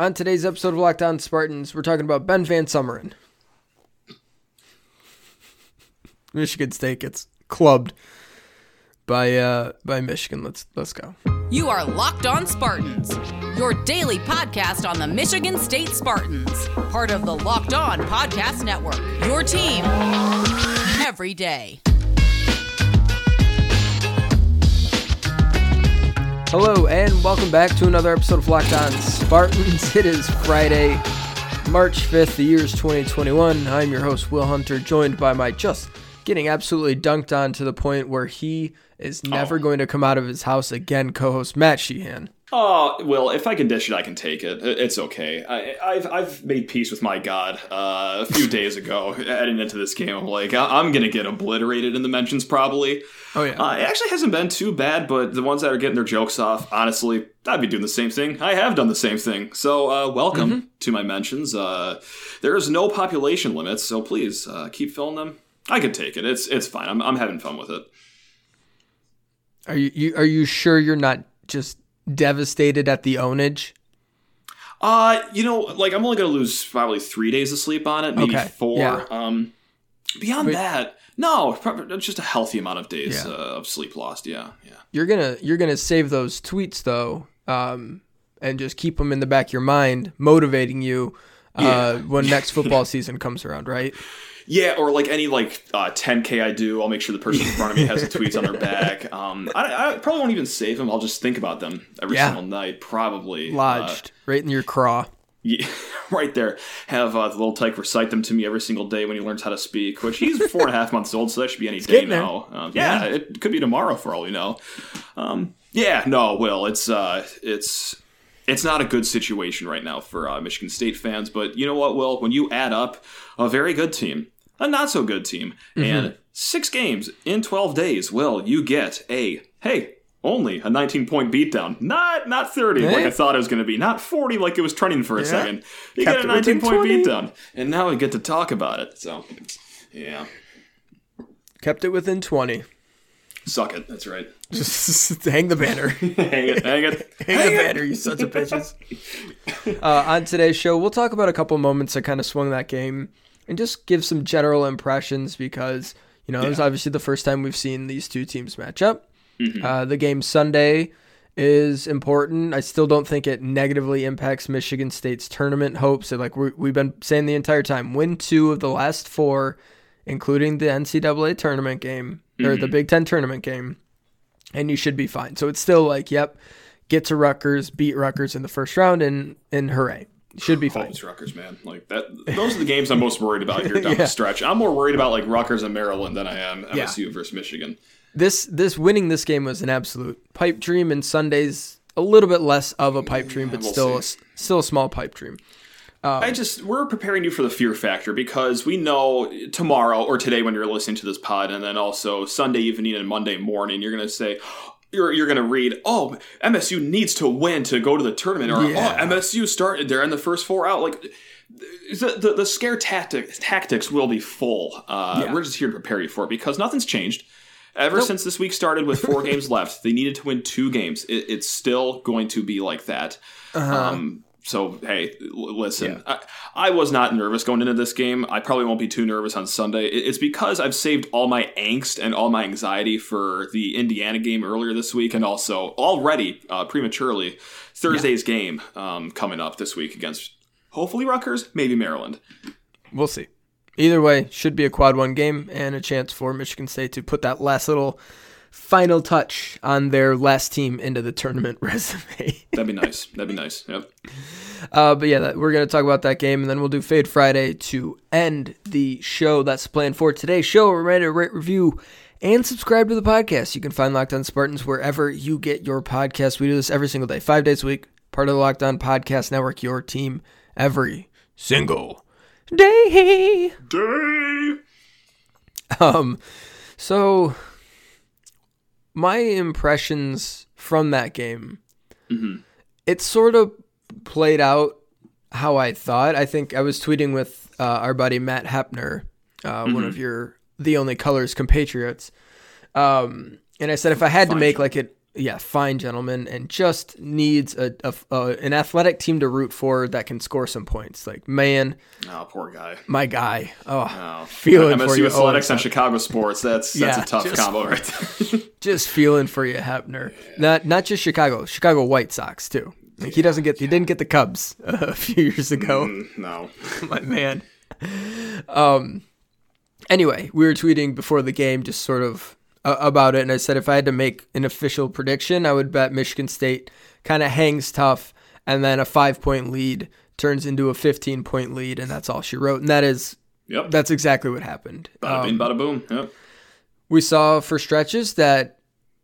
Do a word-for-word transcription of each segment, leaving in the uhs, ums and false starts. On today's episode of Locked On Spartans, we're talking about Ben Van Sumeren. Michigan State gets clubbed by uh, by Michigan. Let's let's go. You are Locked On Spartans, your daily podcast on the Michigan State Spartans, part of the Locked On Podcast Network. Your team every day. Hello and welcome back to another episode of Locked On Spartans. It is Friday, March fifth, the year is twenty twenty-one. I'm your host, Will Hunter, joined by my just getting absolutely dunked on to the point where he is never oh. going to come out of his house again, co-host Matt Sheehan. Oh, Will, if I can dish it, I can take it. It's okay. I, I've I've made peace with my God uh, a few days ago. Heading into this game, I'm like, I, I'm going to get obliterated in the mentions probably. Oh, yeah. Uh, it actually hasn't been too bad, but the ones that are getting their jokes off, honestly, I'd be doing the same thing. I have done the same thing. So uh, welcome mm-hmm. to my mentions. Uh, there is no population limits, so please uh, keep filling them. I can take it. It's it's fine. I'm I'm having fun with it. Are you, you are you sure you're not just devastated at the ownage? Uh, you know, like I'm only going to lose probably three days of sleep on it, maybe okay. four. Yeah. Um, beyond but, that, no, probably just a healthy amount of days yeah. uh, of sleep lost. Yeah, yeah. You're gonna you're gonna save those tweets though, um, and just keep them in the back of your mind, motivating you uh, yeah. when next football season comes around, right? Yeah, or like any like uh, ten K I do, I'll make sure the person in front of me has the tweets on their back. Um, I, I probably won't even save them. I'll just think about them every yeah. single night, probably. Lodged, uh, right in your craw. Yeah, right there. Have uh, the little tyke recite them to me every single day when he learns how to speak, which he's four and a half months old, so that should be any it's day now. Um, yeah, yeah, it could be tomorrow for all we know. Um, yeah, no, Will, it's uh, it's... It's not a good situation right now for uh, Michigan State fans, but you know what, Will? When you add up a very good team, a not-so-good team, mm-hmm. and six games in twelve days, Will, you get a, hey, only a nineteen-point beatdown. Not not thirty hey. like I thought it was going to be. Not forty like it was trending for a yeah. second. You Kept get a nineteen-point beatdown, and now we get to talk about it. So, yeah. Kept it within twenty. Suck it. That's right. Just hang the banner. hang it. Hang it. hang, hang the it. banner, you sons of bitches. uh, on today's show, we'll talk about a couple moments that kind of swung that game and just give some general impressions because, you know, yeah. it was obviously the first time we've seen these two teams match up. Mm-hmm. Uh, the game Sunday is important. I still don't think it negatively impacts Michigan State's tournament hopes. Like we're, we've been saying the entire time, win two of the last four, including the N C double A tournament game. Or the Big Ten tournament game, and you should be fine. So it's still like, yep, get to Rutgers, beat Rutgers in the first round, and and hooray, should be fine. Oh, it's Rutgers, man. Like that, those are the games I'm most worried about here down yeah. the stretch. I'm more worried about like Rutgers and Maryland than I am M S U yeah. versus Michigan. This this winning this game was an absolute pipe dream, and Sunday's a little bit less of a pipe dream, but we'll still a, still a small pipe dream. Um, I just, we're preparing you for the fear factor because we know tomorrow or today when you're listening to this pod and then also Sunday evening and Monday morning, you're going to say, you're you're going to read, oh, M S U needs to win to go to the tournament or yeah. oh, M S U started, they're in the first four out. Like the the, the scare tactics tactics will be full. Uh, yeah. We're just here to prepare you for it because nothing's changed. Ever nope. since this week started with four games left, they needed to win two games. It, it's still going to be like that. Uh-huh. Um So, hey, listen, yeah. I, I was not nervous going into this game. I probably won't be too nervous on Sunday. It's because I've saved all my angst and all my anxiety for the Indiana game earlier this week and also already uh, prematurely Thursday's yeah. game um, coming up this week against hopefully Rutgers, maybe Maryland. We'll see. Either way, should be a quad one game and a chance for Michigan State to put that last little final touch on their last team into the tournament resume. That'd be nice. That'd be nice. Yep. Uh, but yeah, that, we're going to talk about that game, and then we'll do Fade Friday to end the show. That's the plan for today's show. Remember to rate, review, and subscribe to the podcast. You can find Locked On Spartans wherever you get your podcast. We do this every single day, five days a week. Part of the Locked On Podcast Network, your team every single day. Day. Um. So... my impressions from that game, mm-hmm. it sort of played out how I thought. I think I was tweeting with uh, our buddy Matt Hepner, uh, mm-hmm. one of your The Only Colors compatriots, um, and I said if I had Fine. to make like it, yeah, fine gentleman, and just needs a, a, a an athletic team to root for that can score some points. Like, man, oh, poor guy, my guy. Oh, no. Feeling M S U for you, athletics oh, and Chicago sports. That's yeah, that's a tough just, combo, right there. Just feeling for you, Hepner. Yeah. Not not just Chicago, Chicago White Sox too. Like, yeah, he doesn't get, yeah. he didn't get the Cubs uh, a few years ago. Mm, no, my man. Um. Anyway, we were tweeting before the game, just sort of. About it, and I said if I had to make an official prediction, I would bet Michigan State kind of hangs tough, and then a five-point lead turns into a fifteen-point lead, and that's all she wrote. And that is, yep, that's exactly what happened. Bada bing, bada boom. Yep. We saw for stretches that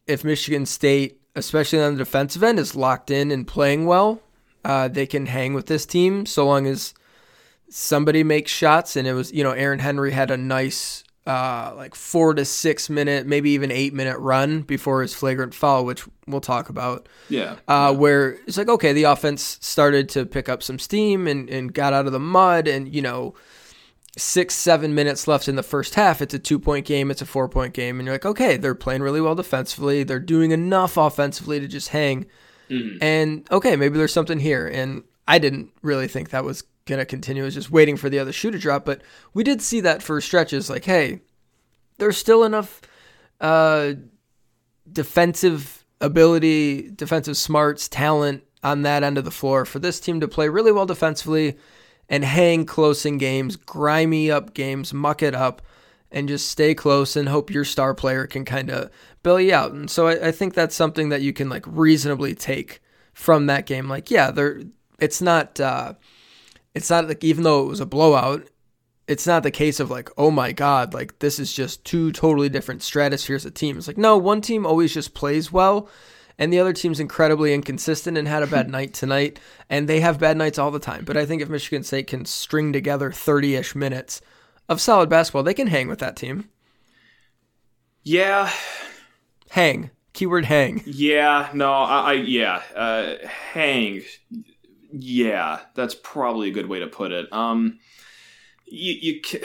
if Michigan State, especially on the defensive end, is locked in and playing well, uh, they can hang with this team so long as somebody makes shots. And it was, you know, Aaron Henry had a nice. Uh, like four to six minute, maybe even eight minute run before his flagrant foul, which we'll talk about. Yeah. Uh, yeah. Where it's like, okay, the offense started to pick up some steam and, and got out of the mud, and, you know, six, seven minutes left in the first half. It's a two point game. It's a four point game. And you're like, okay, they're playing really well defensively. They're doing enough offensively to just hang. Mm-hmm. And okay, maybe there's something here. And I didn't really think that was going to continue. I was just waiting for the other shoe to drop, but we did see that for stretches, like, hey, there's still enough uh, defensive ability, defensive smarts, talent on that end of the floor for this team to play really well defensively and hang close in games, grimy up games, muck it up, and just stay close and hope your star player can kind of bail you out. And so I, I think that's something that you can, like, reasonably take from that game. Like, yeah, they're, it's not... Uh, It's not like, even though it was a blowout, it's not the case of like, oh my God, like this is just two totally different stratospheres of teams. Like, no, one team always just plays well and the other team's incredibly inconsistent and had a bad night tonight, and they have bad nights all the time. But I think if Michigan State can string together thirty-ish minutes of solid basketball, they can hang with that team. Yeah. Hang. Keyword hang. Yeah. No, I, I yeah. Uh, hang. Yeah, that's probably a good way to put it. Um, you, you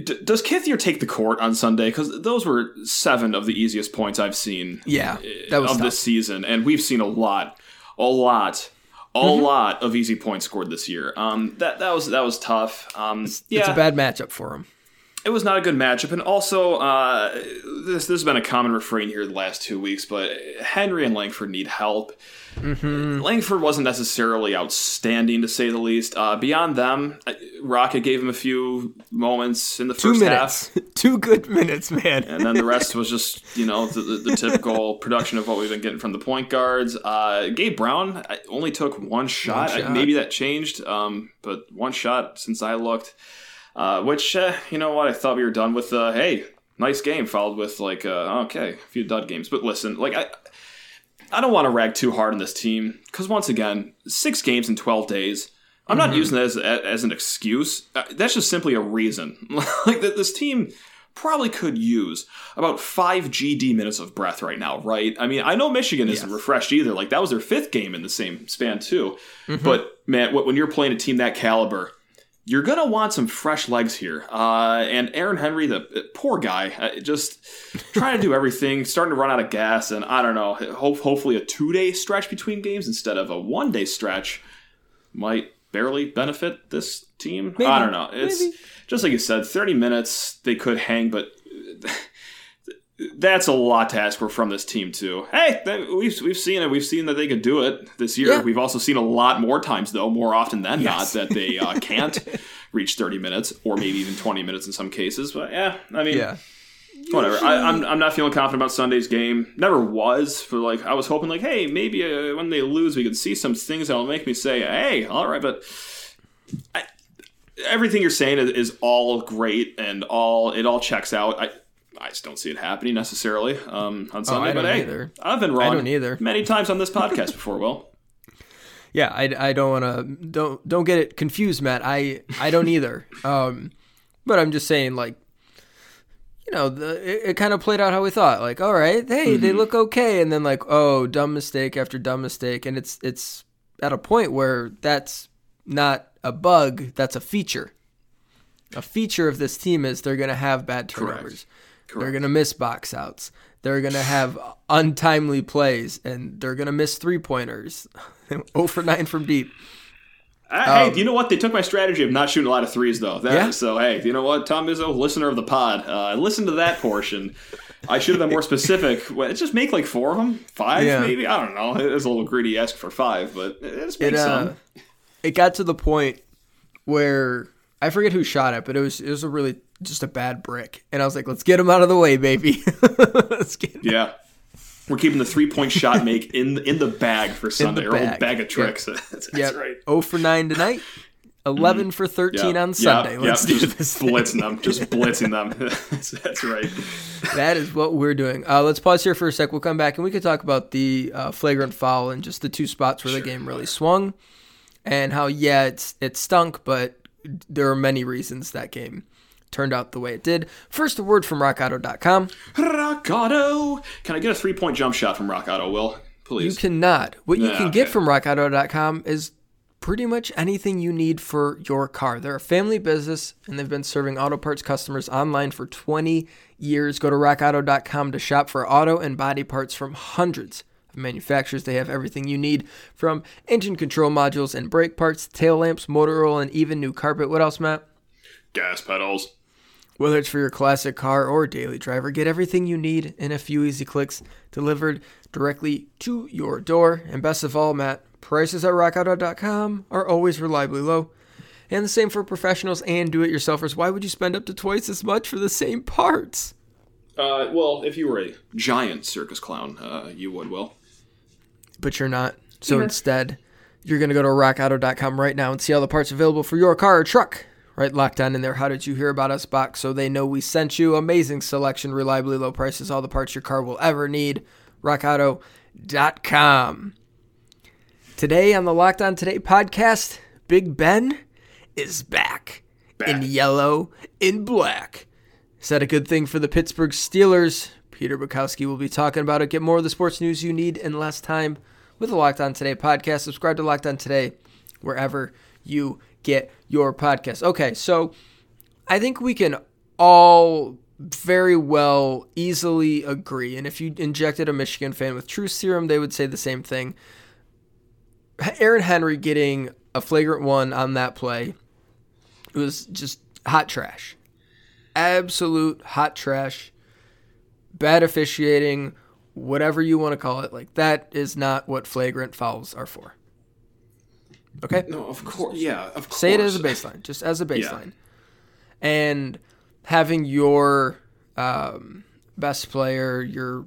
d- does Kithier take the court on Sunday? Because those were seven of the easiest points I've seen. Yeah, that was of tough. This season, and we've seen a lot, a lot, a mm-hmm. lot of easy points scored this year. Um, that that was that was tough. Um, it's, yeah, it's a bad matchup for him. It was not a good matchup, and also uh, this, this has been a common refrain here the last two weeks, but Henry and Langford need help. Mm-hmm. Langford wasn't necessarily outstanding, to say the least. Uh, beyond them, Rocket gave him a few moments in the two first minutes. half. Two good minutes, man. And then the rest was just, you know, the, the, the typical production of what we've been getting from the point guards. Uh, Gabe Brown only took one shot. One shot. I, maybe that changed, um, but one shot since I looked. Uh, which, uh, you know what, I thought we were done with, uh, hey, nice game, followed with, like, uh, okay, a few dud games. But listen, like, I I don't want to rag too hard on this team, because once again, six games in twelve days, I'm mm-hmm. not using that as, as an excuse. That's just simply a reason. Like, that this team probably could use about five G D minutes of breath right now, right? I mean, I know Michigan isn't yes. refreshed either. Like, that was their fifth game in the same span, too. Mm-hmm. But, man, when you're playing a team that caliber... You're going to want some fresh legs here. Uh, and Aaron Henry, the uh, poor guy, uh, just trying to do everything, starting to run out of gas. And I don't know, ho- hopefully a two-day stretch between games instead of a one-day stretch might barely benefit this team. Maybe, I don't know. It's maybe. Just like you said, thirty minutes, they could hang, but that's a lot to ask for from this team, too. Hey, th- we've, we've seen it. We've seen that they could do it this year. Yeah. We've also seen a lot more times, though, more often than yes. not, that they uh, can't. Reach thirty minutes, or maybe even twenty minutes in some cases. But yeah, I mean, yeah. whatever. I, I'm I'm not feeling confident about Sunday's game. Never was. For like, I was hoping like, hey, maybe uh, when they lose, we could see some things that'll make me say, hey, all right. But I, everything you're saying is, is all great and all it all checks out. I I just don't see it happening necessarily um, on Sunday. Oh, I don't but either. Hey, I've been wrong I don't either. many times on this podcast before. Will. Yeah, I, I don't want to don't don't get it confused, Matt. I, I don't either. Um, but I'm just saying, like, you know, the, it, it kind of played out how we thought. Like, all right, hey, mm-hmm. they look okay, and then like, oh, dumb mistake after dumb mistake, and it's it's at a point where that's not a bug, that's a feature. A feature of this team is they're going to have bad turnovers. Correct. Correct. They're going to miss box outs. They're going to have untimely plays, and they're going to miss three-pointers. oh for nine from deep. I, um, hey, do you know what? They took my strategy of not shooting a lot of threes, though. That, yeah. So, hey, you know what? Tom Izzo, listener of the pod, uh, listen to that portion. I should have been more specific. Just make like four of them, five yeah. maybe. I don't know. It was a little greedy ask for five, but it's made it, some. Uh, it got to the point where I forget who shot it, but it was it was a really just a bad brick, and I was like, let's get him out of the way, baby. Let's get him. Yeah. We're keeping the three-point shot make in in the bag for Sunday. Our old bag of tricks. Yep. That's yep. right. oh for nine tonight. eleven for thirteen yeah. on Sunday. Yeah. Let's yeah. do just this. Blitzing them. Just blitzing them. That's, that's right. That is what we're doing. Uh, let's pause here for a sec. We'll come back and we can talk about the uh, flagrant foul and just the two spots where sure. the game really swung and how, yeah, it's it stunk, but there are many reasons that game turned out the way it did. First, a word from rock auto dot com. Rock Auto. Can I get a three-point jump shot from Rock Auto, Will? Please. You cannot. What you nah, can okay. get from rock auto dot com is pretty much anything you need for your car. They're a family business, and they've been serving auto parts customers online for twenty years. Go to rock auto dot com to shop for auto and body parts from hundreds of manufacturers. They have everything you need, from engine control modules and brake parts, tail lamps, motor oil, and even new carpet. What else, Matt? Gas pedals. Whether it's for your classic car or daily driver, get everything you need in a few easy clicks, delivered directly to your door. And best of all, Matt, prices at rock auto dot com are always reliably low. And the same for professionals and do-it-yourselfers. Why would you spend up to twice as much for the same parts? Uh, well, if you were a giant circus clown, uh, you would, Will. But you're not. So yeah. instead, you're going to go to rock auto dot com right now and see all the parts available for your car or truck. Right, locked on in there. How did you hear about us box? So they know we sent you. Amazing selection, reliably low prices, all the parts your car will ever need. rock auto dot com. Today on the Locked On Today podcast, Big Ben is back, back. in yellow and black. Is that a good thing for the Pittsburgh Steelers? Peter Bukowski will be talking about it. Get more of the sports news you need in less time with the Locked On Today podcast. Subscribe to Locked On Today wherever you get your podcast. Okay, so I think we can all very well easily agree, and if you injected a Michigan fan with truth serum, they would say the same thing. Aaron Henry getting a flagrant one on that play, it was just hot trash. Absolute hot trash. Bad officiating, whatever you want to call it. Like, that is not what flagrant fouls are for. Okay. No, of course. Yeah, of course. Say it as a baseline, just as a baseline. Yeah. And having your um, best player, your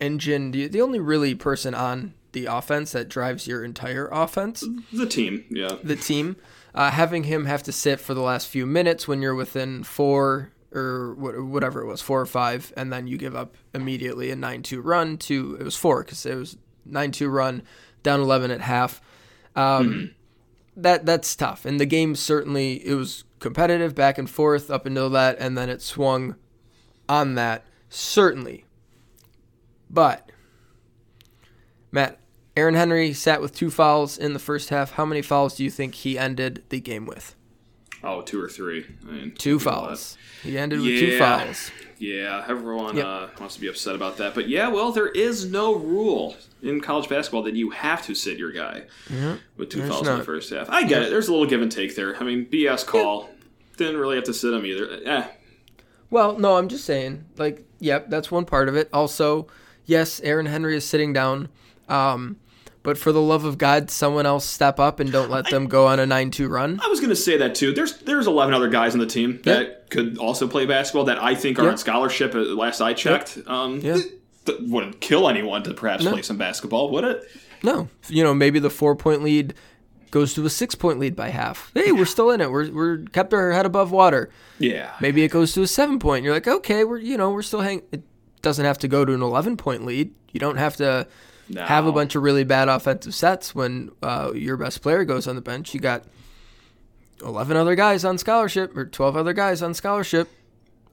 engine, the, the only really person on the offense that drives your entire offense. The team, yeah. The team. Uh, having him have to sit for the last few minutes when you're within four or whatever it was, four or five, and then you give up immediately a nine two run to, it was four because it was nine two run, down eleven at half. Um mm-hmm. That that's tough. And the game certainly, it was competitive back and forth up until that, and then it swung on that, certainly. But, Matt, Aaron Henry sat with two fouls in the first half. How many fouls do you think he ended the game with? Oh, two or three. I mean, two fouls. He ended yeah. with two fouls. Yeah, everyone yep. uh, wants to be upset about that. But, yeah, well, there is no rule in college basketball that you have to sit your guy yep. with two There's fouls not. in the first half. I get yep. it. There's a little give and take there. I mean, B S call. Yep. Didn't really have to sit him either. Eh. Well, no, I'm just saying, like, yep, that's one part of it. Also, yes, Aaron Henry is sitting down. Um But for the love of God, someone else step up and don't let them I, go on a nine two run. I was going to say that, too. There's there's eleven other guys on the team that yep. could also play basketball that I think are yep. on scholarship, last I checked. Yep. Um, yeah. th- th- wouldn't kill anyone to perhaps no. play some basketball, would it? No. You know, maybe the four-point lead goes to a six-point lead by half. Hey, yeah. we're still in it. We're we're kept our head above water. Yeah. Maybe it goes to a seven-point. You're like, okay, we're you know we're still hanging. It doesn't have to go to an eleven-point lead. You don't have to... No. Have a bunch of really bad offensive sets when uh, your best player goes on the bench. You got eleven other guys on scholarship, or twelve other guys on scholarship,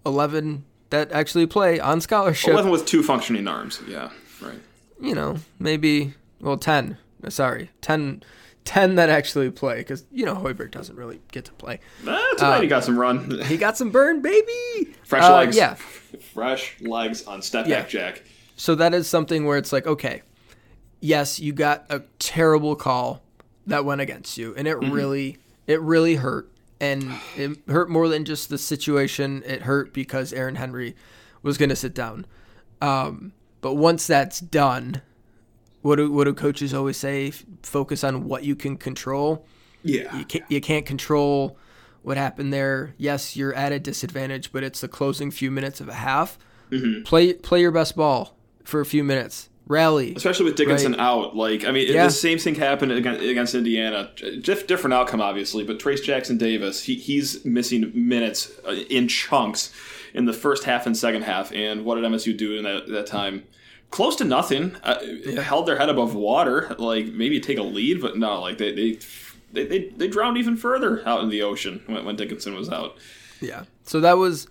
eleven that actually play on scholarship. eleven with two functioning arms. Yeah, right. You know, maybe, well, ten. Sorry, ten, ten that actually play because, you know, Hoiberg doesn't really get to play. Ah, tonight um, he got some run. He got some burn, baby. Fresh uh, legs. Yeah. Fresh legs on step back yeah. jack. So that is something where it's like, okay, yes, you got a terrible call that went against you, and it mm-hmm. really, it really hurt. And it hurt more than just the situation. It hurt because Aaron Henry was going to sit down. Um, but once that's done, what do, what do coaches always say? Focus on what you can control. Yeah. You can't, you can't control what happened there. Yes, you're at a disadvantage, but it's the closing few minutes of a half. Mm-hmm. Play play your best ball for a few minutes. Rally. Especially with Dickinson right. out. Like, I mean, yeah. the same thing happened against Indiana. Different outcome, obviously, but Trace Jackson Davis, he, he's missing minutes in chunks in the first half and second half. And what did M S U do in that, that time? Close to nothing. Uh, yeah. Held their head above water. Like, maybe take a lead, but no, like, they they, they, they, they drowned even further out in the ocean when, when Dickinson was out. Yeah. So that was...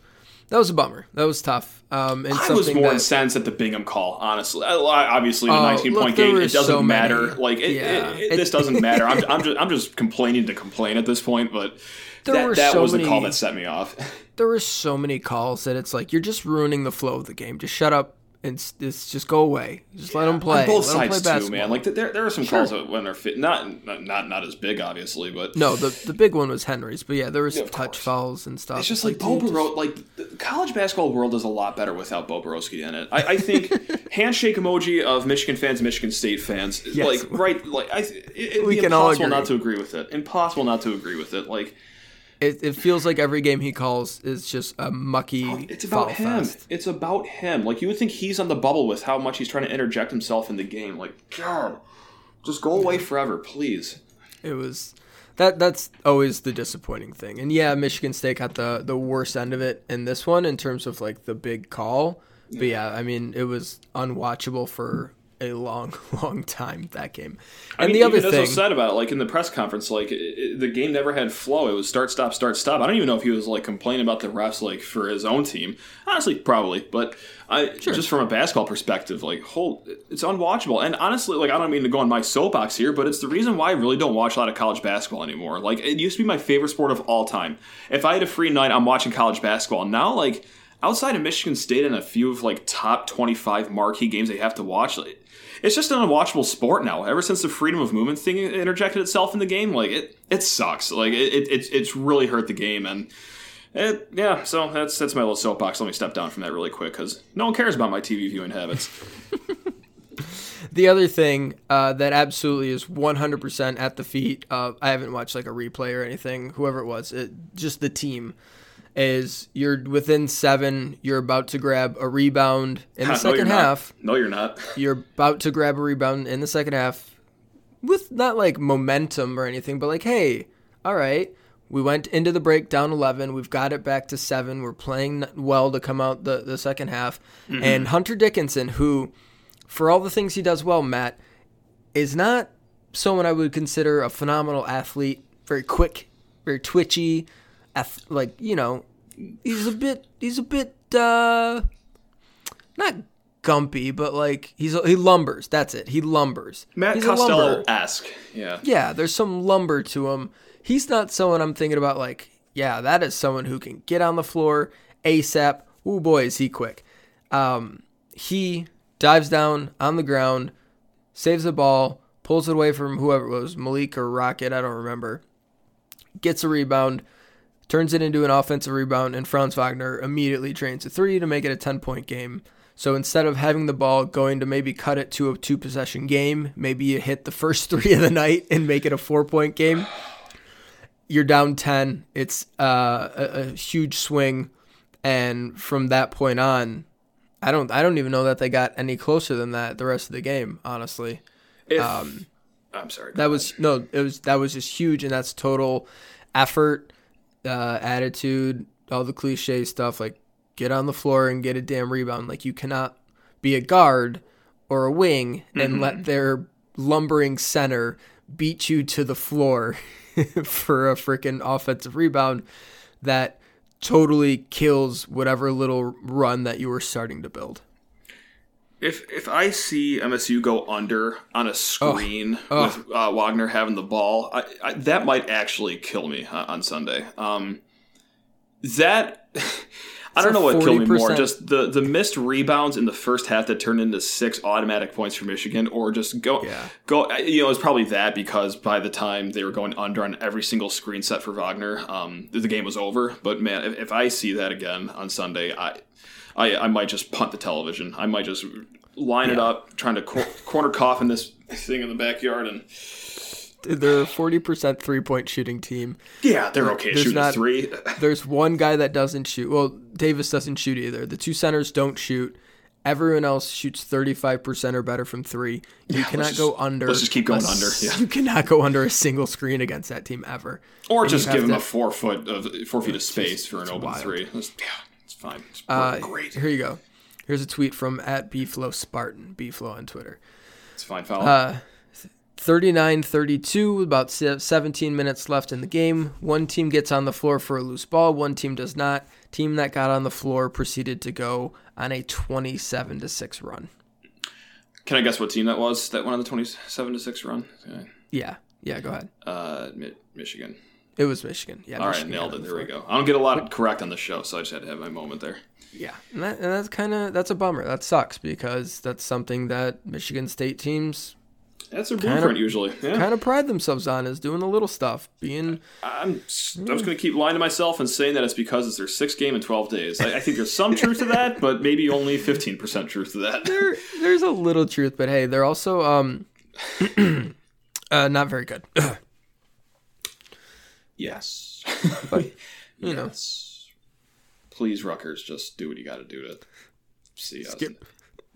That was a bummer. That was tough. Um, and I was more that, incensed at the Bingham call, honestly. Obviously, the nineteen-point uh, game, it doesn't so matter. Many. Like it, yeah. it, it, it, this doesn't matter. I'm, I'm, just, I'm just complaining to complain at this point, but that, that so was many, the call that set me off. There were so many calls that it's like, you're just ruining the flow of the game. Just shut up and it's, just go away. Just yeah, let them play. On both let sides, play too, man. Like There there are some sure. calls that when they're fit. Not, not not not as big, obviously, but... No, the the big one was Henry's, but yeah, there was yeah, touch course. fouls and stuff. It's just like, like Bo Baro- like the college basketball world is a lot better without Bo Borowski in it. I, I think handshake emoji of Michigan fans, Michigan State fans, yes. like, right, like, I, it, it'd we be can impossible all not to agree with it. Impossible not to agree with it, like... It, it feels like every game he calls is just a mucky foul fest. It's about him. It's about him. Like, you would think he's on the bubble with how much he's trying to interject himself in the game. Like, God, just go away forever, please. It was that. That's always the disappointing thing. And yeah, Michigan State got the the worst end of it in this one in terms of like the big call. But yeah, I mean, it was unwatchable for a long, long time, that game. And I mean, the other thing that's so sad about it, like in the press conference, like it, it, the game never had flow. It was start, stop, start, stop. I don't even know if he was like complaining about the refs, like for his own team. Honestly, probably. But I sure. just from a basketball perspective, like whole, it's unwatchable. And honestly, like I don't mean to go on my soapbox here, but it's the reason why I really don't watch a lot of college basketball anymore. Like it used to be my favorite sport of all time. If I had a free night, I'm watching college basketball. Now, like outside of Michigan State and a few of like top twenty-five marquee games they have to watch, like, it's just an unwatchable sport now. Ever since the freedom of movement thing interjected itself in the game, like it, it sucks. Like it, it it's it's really hurt the game, and it, yeah. So that's that's my little soapbox. Let me step down from that really quick because no one cares about my T V viewing habits. The other thing uh, that absolutely is one hundred percent at the feet of, I haven't watched like a replay or anything. Whoever it was, it, just the team. Is you're within seven, you're about to grab a rebound in the second no, half. Not. No, you're not. You're about to grab a rebound in the second half with not like momentum or anything, but like, hey, all right, we went into the break down eleven. We've got it back to seven. We're playing well to come out the, the second half. Mm-hmm. And Hunter Dickinson, who, for all the things he does well, Matt, is not someone I would consider a phenomenal athlete, very quick, very twitchy. Like, you know, he's a bit, he's a bit, uh, not gumpy, but like, he's he lumbers. That's it. He lumbers. Matt Costello-esque. Yeah. Yeah, there's some lumber to him. He's not someone I'm thinking about, like, yeah, that is someone who can get on the floor ASAP. Ooh, boy, is he quick. Um, he dives down on the ground, saves the ball, pulls it away from whoever it was, Malik or Rocket, I don't remember, gets a rebound, turns it into an offensive rebound, and Franz Wagner immediately drains a three to make it a ten-point game. So instead of having the ball going to maybe cut it to a two-possession game, maybe you hit the first three of the night and make it a four-point game, you're down ten. It's uh, a, a huge swing, and from that point on, I don't I don't even know that they got any closer than that the rest of the game, honestly. If, um, I'm sorry. That was no, it was that was just huge, and that's total effort. Uh, attitude, all the cliche stuff, like get on the floor and get a damn rebound. Like you cannot be a guard or a wing and mm-hmm. let their lumbering center beat you to the floor for a freaking offensive rebound that totally kills whatever little run that you were starting to build. If if I see M S U go under on a screen oh, oh. with uh, Wagner having the ball, I, I, that might actually kill me on Sunday. Um, that I don't know what killed me more, just the, the missed rebounds in the first half that turned into six automatic points for Michigan, or just go yeah. go. You know, it's probably that, because by the time they were going under on every single screen set for Wagner, um, the game was over. But man, if, if I see that again on Sunday, I, I I might just punt the television. I might just line yeah. it up, trying to cor- corner cough in this thing in the backyard and. They're a forty percent three-point shooting team. Yeah, they're okay there's shooting not, three. There's one guy that doesn't shoot. Well, Davis doesn't shoot either. The two centers don't shoot. Everyone else shoots thirty-five percent or better from three. You yeah, cannot go just, under. Let's just keep going a, under. Yeah. You cannot go under a single screen against that team ever. Or and just give them to, a four foot of four feet of space just, for an open wild. three. It's, yeah, it's fine. It's uh, great. Here you go. Here's a tweet from at BFlow Spartan. BFlow on Twitter. It's fine, follow. Uh, thirty-nine thirty-two, about seventeen minutes left in the game. One team gets on the floor for a loose ball. One team does not. Team that got on the floor proceeded to go on a twenty-seven to six run. Can I guess what team that was that went on the twenty-seven to six run? Okay. Yeah. Yeah, go ahead. Uh, Michigan. It was Michigan. Yeah. All Michigan right, nailed it. The there we go. I don't get a lot correct on the show, so I just had to have my moment there. Yeah, and, that, and that's kind of that's a bummer. That sucks, because that's something that Michigan State teams – that's their blueprint kind of, usually. Yeah. Kind of pride themselves on is doing the little stuff. Being, I'm I was going to keep lying to myself and saying that it's because it's their sixth game in twelve days. I, I think there's some truth to that, but maybe only fifteen percent truth to that. There, there's a little truth, but hey, they're also um, uh, not very good. Yes, but you yes. know, please, Rutgers, just do what you got to do to see us. Skip.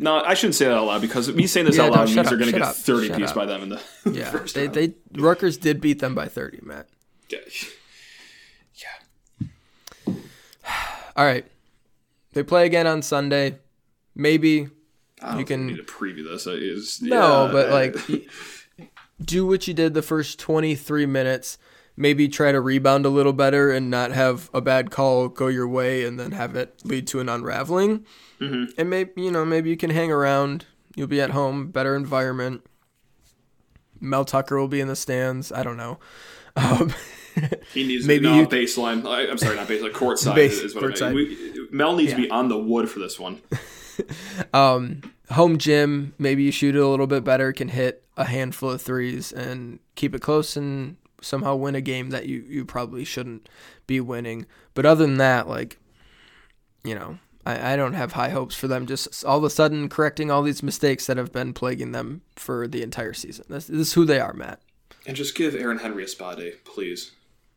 No, I shouldn't say that out loud, because me saying this yeah, out loud no, means up, they're going to get thirty piece by them in the yeah, first they, round. They, Rutgers did beat them by thirty, Matt. Yeah. yeah. All right. They play again on Sunday. Maybe I don't you can... I need to preview this. Is, no, yeah, but like, do what you did the first twenty-three minutes. Maybe try to rebound a little better and not have a bad call go your way and then have it lead to an unraveling. Mm-hmm. And maybe, you know, maybe you can hang around. You'll be at home, better environment. Mel Tucker will be in the stands. I don't know. Um, he needs to be on baseline. I, I'm sorry, not baseline. Courtside base, is what court I mean. We, Mel needs yeah. to be on the wood for this one. um, home gym, maybe you shoot it a little bit better, can hit a handful of threes and keep it close and somehow win a game that you, you probably shouldn't be winning. But other than that, like, you know, I, I don't have high hopes for them just all of a sudden correcting all these mistakes that have been plaguing them for the entire season. This, this is who they are, Matt. And just give Aaron Henry a spa day, please.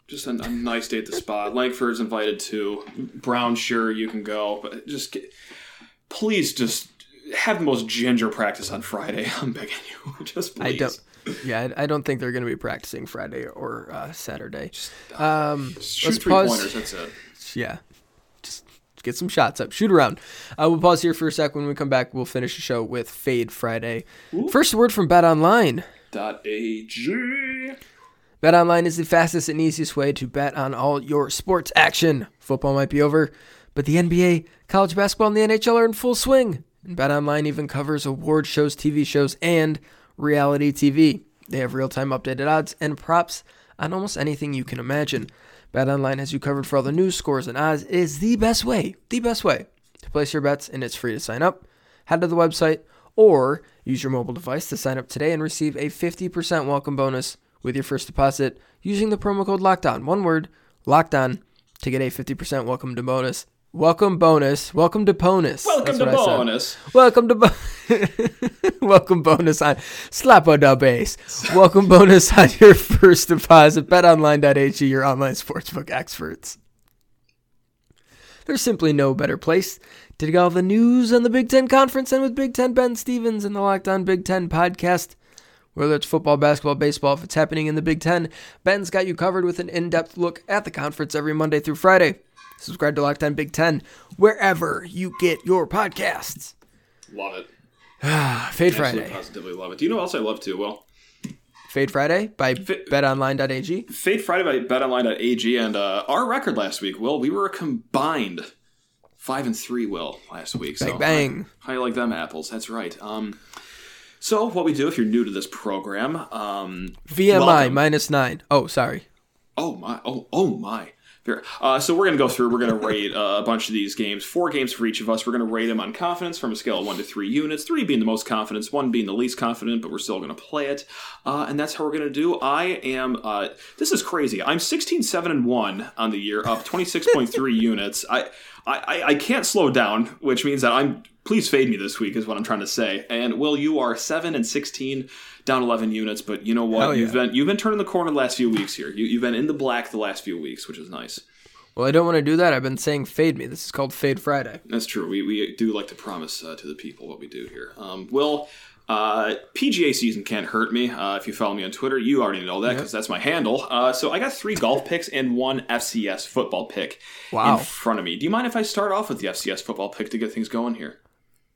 Just a, a nice day at the spa. Langford's invited too. Brown, sure, you can go. But just get, please just have the most ginger practice on Friday. I'm begging you. Just please. I don't. Yeah, I don't think they're going to be practicing Friday or uh, Saturday. Um, Shoot let's three pause. Pointers, that's it. Yeah, just get some shots up. Shoot around. Uh, we'll pause here for a sec. When we come back, we'll finish the show with Fade Friday. Ooh. First word from bet online dot a g. BetOnline is the fastest and easiest way to bet on all your sports action. Football might be over, but the N B A, college basketball, and the N H L are in full swing. And BetOnline even covers award shows, T V shows, and reality T V. They have real-time updated odds and props on almost anything you can imagine. BetOnline has you covered for all the news, scores, and odds. It is the best way, the best way to place your bets, and it's free to sign up. Head to the website or use your mobile device to sign up today and receive a fifty percent welcome bonus with your first deposit using the promo code LOCKEDON. One word, LOCKEDON, to get a fifty percent welcome to bonus. Welcome bonus. Welcome to bonus. Welcome to bonus. Welcome to bo- Welcome bonus on Slap on the Base. Welcome bonus on your first deposit. bet online dot a g, your online sportsbook experts. There's simply no better place to get all the news on the Big Ten Conference and with Big Ten Ben Stevens and the Locked On Big Ten podcast. Whether it's football, basketball, baseball, if it's happening in the Big Ten, Ben's got you covered with an in-depth look at the conference every Monday through Friday. Subscribe to Locked On Big Ten wherever you get your podcasts. Love it. Fade Friday. Positively love it. Do you know what else I love too, Will? Fade Friday by F- bet online dot a g. Fade Friday by bet online dot a g. And uh, our record last week, Will, we were a combined five and three, Will, last week. Bang, so bang. How you like them apples? That's right. Um, so what we do if you're new to this program. Um, V M I welcome. minus nine. Oh, sorry. Oh, my. Oh, oh, my. Uh, so we're going to go through, we're going to rate uh, a bunch of these games, four games for each of us. We're going to rate them on confidence from a scale of one to three units, three being the most confidence, one being the least confident, but we're still going to play it. Uh, and that's how we're going to do. I am, uh, this is crazy. I'm sixteen, seven, and one on the year, up twenty-six point three units. I, I, I can't slow down, which means that I'm, please fade me this week is what I'm trying to say. And Will, you are seven and sixteen, down eleven units, but you know what? Yeah. You've been you've been turning the corner the last few weeks here. You, you've been in the black the last few weeks, which is nice. Well, I don't want to do that. I've been saying fade me. This is called Fade Friday. That's true. We we do like to promise uh, to the people what we do here. Um, Will, uh, P G A season can't hurt me. Uh, if you follow me on Twitter, you already know that because yep. that's my handle. Uh, so I got three golf picks and one F C S football pick wow. in front of me. Do you mind if I start off with the F C S football pick to get things going here?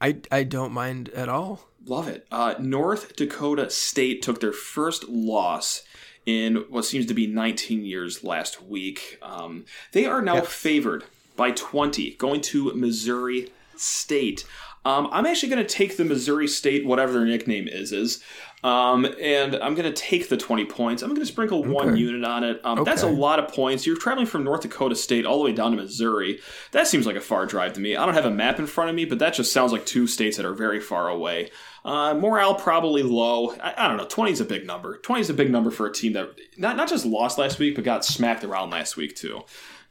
I, I don't mind at all. Love it. Uh, North Dakota State took their first loss in what seems to be nineteen years last week. Um, they are now yep. favored by twenty, going to Missouri State. Um, I'm actually going to take the Missouri State, whatever their nickname is, is um, and I'm going to take the twenty points. I'm going to sprinkle okay. one unit on it. Um, okay. That's a lot of points. You're traveling from North Dakota State all the way down to Missouri. That seems like a far drive to me. I don't have a map in front of me, but that just sounds like two states that are very far away. Uh, morale probably low. I, I don't know. twenty is a big number. twenty is a big number for a team that not, not just lost last week, but got smacked around last week too.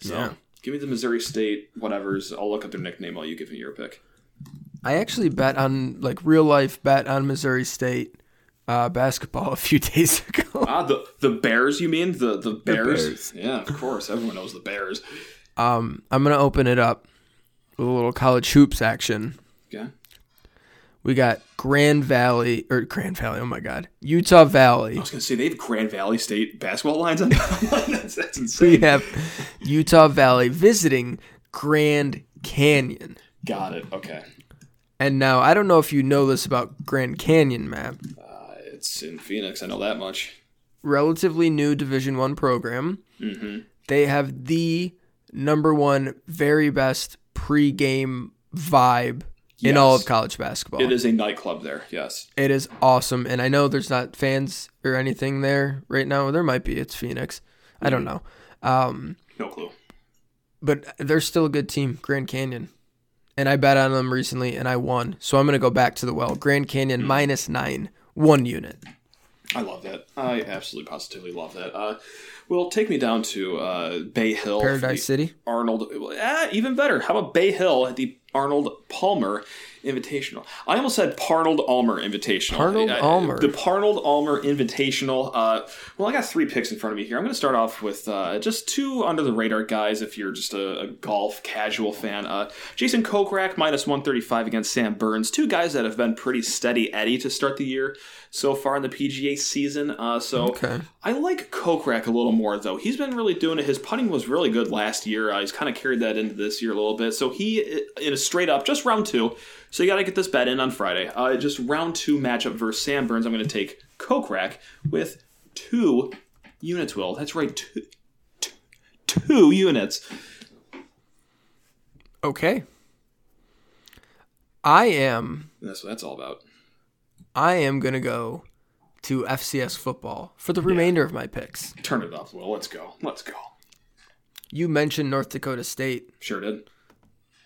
So yeah. Give me the Missouri State, whatever's. I'll look up their nickname while you give me your pick. I actually bet on, like, real life bet on Missouri State uh, basketball a few days ago. Ah, the, the Bears, you mean? The the Bears? The Bears. Yeah, of course. Everyone knows the Bears. Um, I'm going to open it up with a little college hoops action. Okay. We got Grand Valley, or Grand Valley, oh my God. Utah Valley. I was going to say, they have Grand Valley State basketball lines on that line. That's, that's insane. We have Utah Valley visiting Grand Canyon. Got it. Okay. And now, I don't know if you know this about Grand Canyon, Matt. Uh, it's in Phoenix. I know that much. Relatively new Division One program. Mm-hmm. They have the number one, very best pregame vibe yes. in all of college basketball. It is a nightclub there, yes. It is awesome. And I know there's not fans or anything there right now. There might be. It's Phoenix. Mm-hmm. I don't know. Um, no clue. But they're still a good team, Grand Canyon. And I bet on them recently, and I won. So I'm going to go back to the well. Grand Canyon mm. minus nine, one unit. I love that. I absolutely positively love that. Uh, well, take me down to uh, Bay Hill. Paradise City? Arnold. Ah, even better. How about Bay Hill at the Arnold Palmer Invitational? I almost said Parnold Palmer Invitational. Parnold Palmer. The Parnold Palmer Invitational. Uh, well, I got three picks in front of me here. I'm going to start off with uh, just two under-the-radar guys if you're just a, a golf casual fan. Uh, Jason Kokrak, minus one thirty-five against Sam Burns. Two guys that have been pretty steady Eddie to start the year so far in the P G A season. Uh, so okay. I like Kokrak a little more, though. He's been really doing it. His putting was really good last year. Uh, he's kind of carried that into this year a little bit. So he, in a straight up, just round two. So you got to get this bet in on Friday. Uh, just round two matchup versus Sam Burns. I'm going to take Kokrak with two units, Will. That's right, two, two, two units. Okay. I am. That's what that's all about. I am going to go to F C S football for the yeah. remainder of my picks. Turn it up, Will. Let's go. Let's go. You mentioned North Dakota State. Sure did.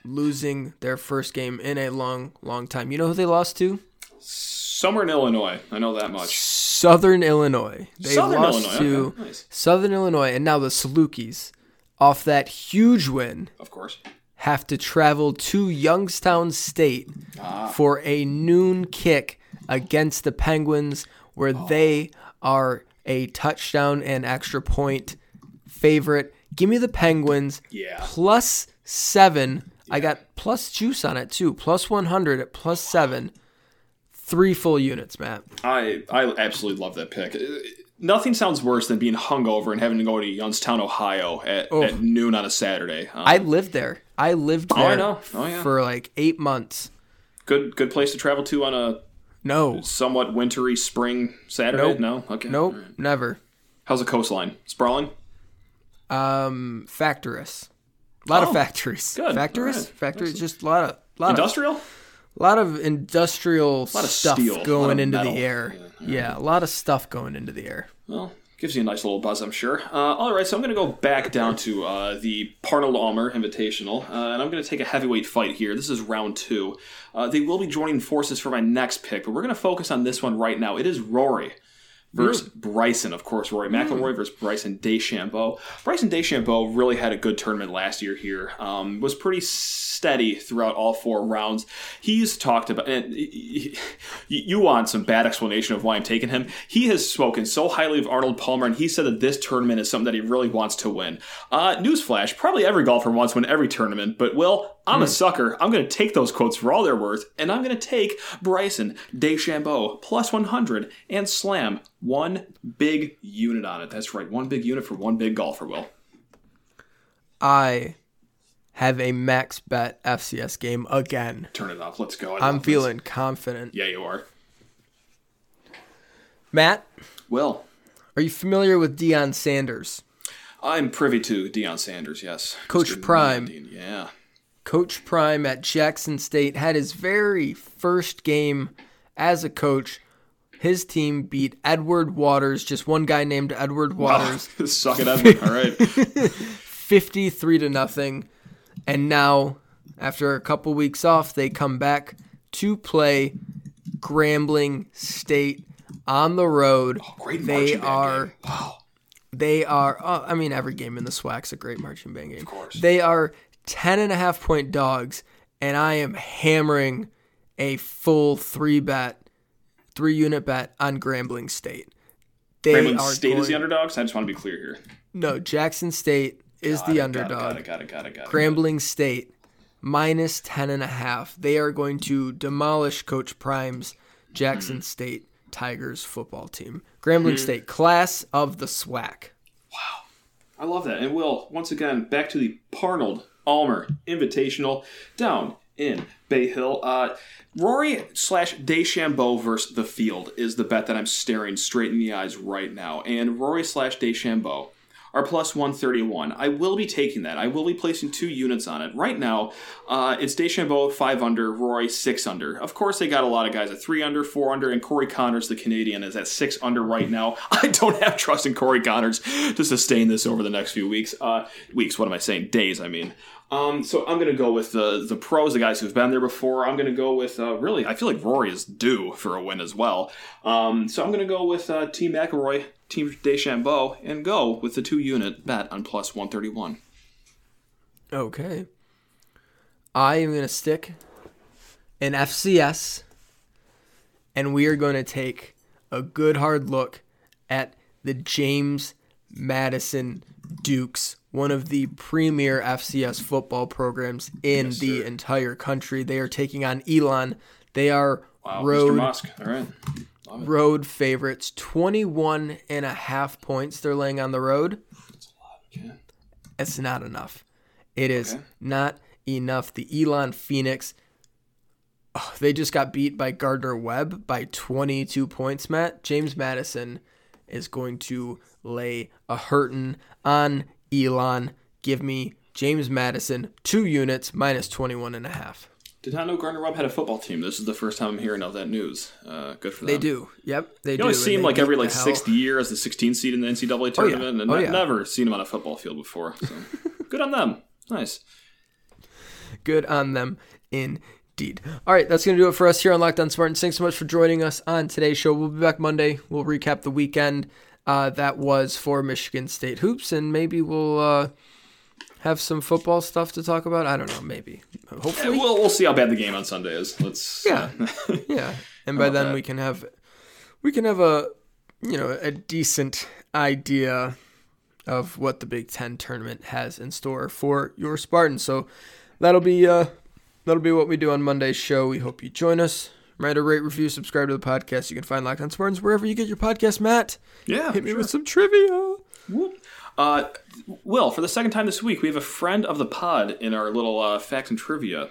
Losing their first game in a long, long time. You know who they lost to? Somewhere in Illinois. I know that much. Southern Illinois. They Southern lost Illinois. to okay. nice. Southern Illinois, and now the Salukis, off that huge win, of course, have to travel to Youngstown State ah. for a noon kick against the Penguins, where oh. they are a touchdown and extra point favorite. Give me the Penguins. Yeah. Plus seven. Yeah. I got plus juice on it, too. Plus one hundred at plus seven. Three full units, Matt. I, I absolutely love that pick. Nothing sounds worse than being hungover and having to go to Youngstown, Ohio at, oh. at noon on a Saturday. Um, I lived there. I lived there oh, I know. Oh, yeah. for like eight months. Good good place to travel to on a no somewhat wintry spring Saturday? Nope. No? Okay. Nope, right. Never. How's the coastline? Sprawling? Um, factorous. A lot oh, of factories. Good. Factories? Right. Factories, Excellent. Just a lot of... Lot industrial? Of, a lot of industrial lot of stuff steel. Going into metal. The air. Yeah, yeah right. a lot of stuff going into the air. Well, Gives you a nice little buzz, I'm sure. Uh, all right, so I'm going to go back down to uh, the Arnold Palmer Invitational, uh, and I'm going to take a heavyweight fight here. This is round two. Uh, they will be joining forces for my next pick, but we're going to focus on this one right now. It is Rory versus mm. Bryson, of course. Rory McIlroy mm. versus Bryson DeChambeau. Bryson DeChambeau really had a good tournament last year here. Um, was pretty steady throughout all four rounds. He's talked about, and he, he, you want some bad explanation of why I'm taking him. He has spoken so highly of Arnold Palmer, and he said that this tournament is something that he really wants to win. Uh, newsflash, probably every golfer wants to win every tournament, but Will, I'm mm. a sucker. I'm going to take those quotes for all they're worth, and I'm going to take Bryson DeChambeau plus one hundred and slam one big unit on it. That's right, one big unit for one big golfer, Will. I have a max bet F C S game again. Turn it off. Let's go. I I'm feeling this. confident. Yeah, you are. Matt? Will? Are you familiar with Deion Sanders? I'm privy to Deion Sanders, yes. Coach Prime. nineteen Yeah. Coach Prime at Jackson State had his very first game as a coach. His team beat Edward Waters, just one guy named Edward Waters. Oh, suck it, Edward. All right. fifty-three to nothing. And now, after a couple weeks off, they come back to play Grambling State on the road. Oh, great they are, wow. They are, oh, I mean, every game in the S W A C's a great marching band game. Of course. They are ten and a half point dogs, and I am hammering a full three bet. Three-unit bet on Grambling State. They Grambling are State going... is the underdogs? I just want to be clear here. No, Jackson State is got the it, underdog. Got it, got it, got it, got it. Grambling State, minus ten and a half. They are going to demolish Coach Prime's Jackson mm-hmm. State Tigers football team. Grambling mm-hmm. State, class of the S W A C. Wow. I love that. And Will, once again, back to the Arnold Palmer Invitational down in Bay Hill. Uh, Rory slash DeChambeau versus the field is the bet that I'm staring straight in the eyes right now. And Rory slash DeChambeau are plus one thirty-one. I will be taking that. I will be placing two units on it. Right now, uh, it's DeChambeau five under, Rory six under. Of course, they got a lot of guys at three under, four under, and Corey Connors, the Canadian, is at six under right now. I don't have trust in Corey Connors to sustain this over the next few weeks. Uh, weeks, what am I saying? Days, I mean. Um, so I'm going to go with the the pros, the guys who've been there before. I'm going to go with, uh, really, I feel like Rory is due for a win as well. Um, so I'm going to go with uh, Team McIlroy, Team DeChambeau, and go with the two-unit bet on plus one thirty-one. Okay. I am going to stick in F C S, and we are going to take a good hard look at the James Madison Dukes, one of the premier F C S football programs in yes, the entire country. They are taking on Elon. They are wow, road, All right. road favorites. twenty-one and a half points they're laying on the road. That's a lot. Okay. It's not enough. It is okay. not enough. The Elon Phoenix, oh, they just got beat by Gardner Webb by twenty-two points, Matt. James Madison is going to lay a hurtin' on Elon. Give me James Madison, two units, minus twenty-one and a half. Did not know Gardner Webb had a football team. This is the first time I'm hearing of that news. Uh, good for them. They do. Yep, they, they do. They always seem like every like sixth year as the sixteenth seed in the N C double A tournament, oh, yeah. and oh, I've yeah. never seen them on a football field before. So good on them. Nice. Good on them in. Indeed. All right, that's going to do it for us here on Locked On Spartans. Thanks so much for joining us on today's show. We'll be back Monday. We'll recap the weekend uh, that was for Michigan State hoops, and maybe we'll uh, have some football stuff to talk about. I don't know, maybe. Hopefully, yeah, we'll we'll see how bad the game on Sunday is. Let's yeah, uh, yeah. And by then that? we can have we can have a you know a decent idea of what the Big Ten tournament has in store for your Spartans. So that'll be. Uh, That'll be what we do on Monday's show. We hope you join us. Write a rate, review, subscribe to the podcast. You can find Locked On Spartans wherever you get your podcast, Matt. Yeah. Hit me sure. with some trivia. Uh, Will, for the second time this week, we have a friend of the pod in our little uh, facts and trivia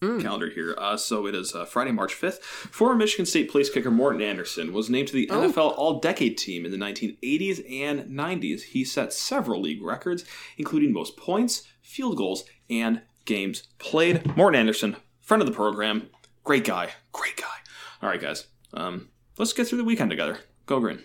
mm. calendar here. Uh, so it is uh, Friday, March fifth. Former Michigan State place kicker Morton Anderson was named to the oh. N F L All-Decade Team in the nineteen eighties and nineties. He set several league records, including most points, field goals, and games played. Morton Anderson, friend of the program, great guy, great guy. All right, guys, um, let's get through the weekend together. Go Green.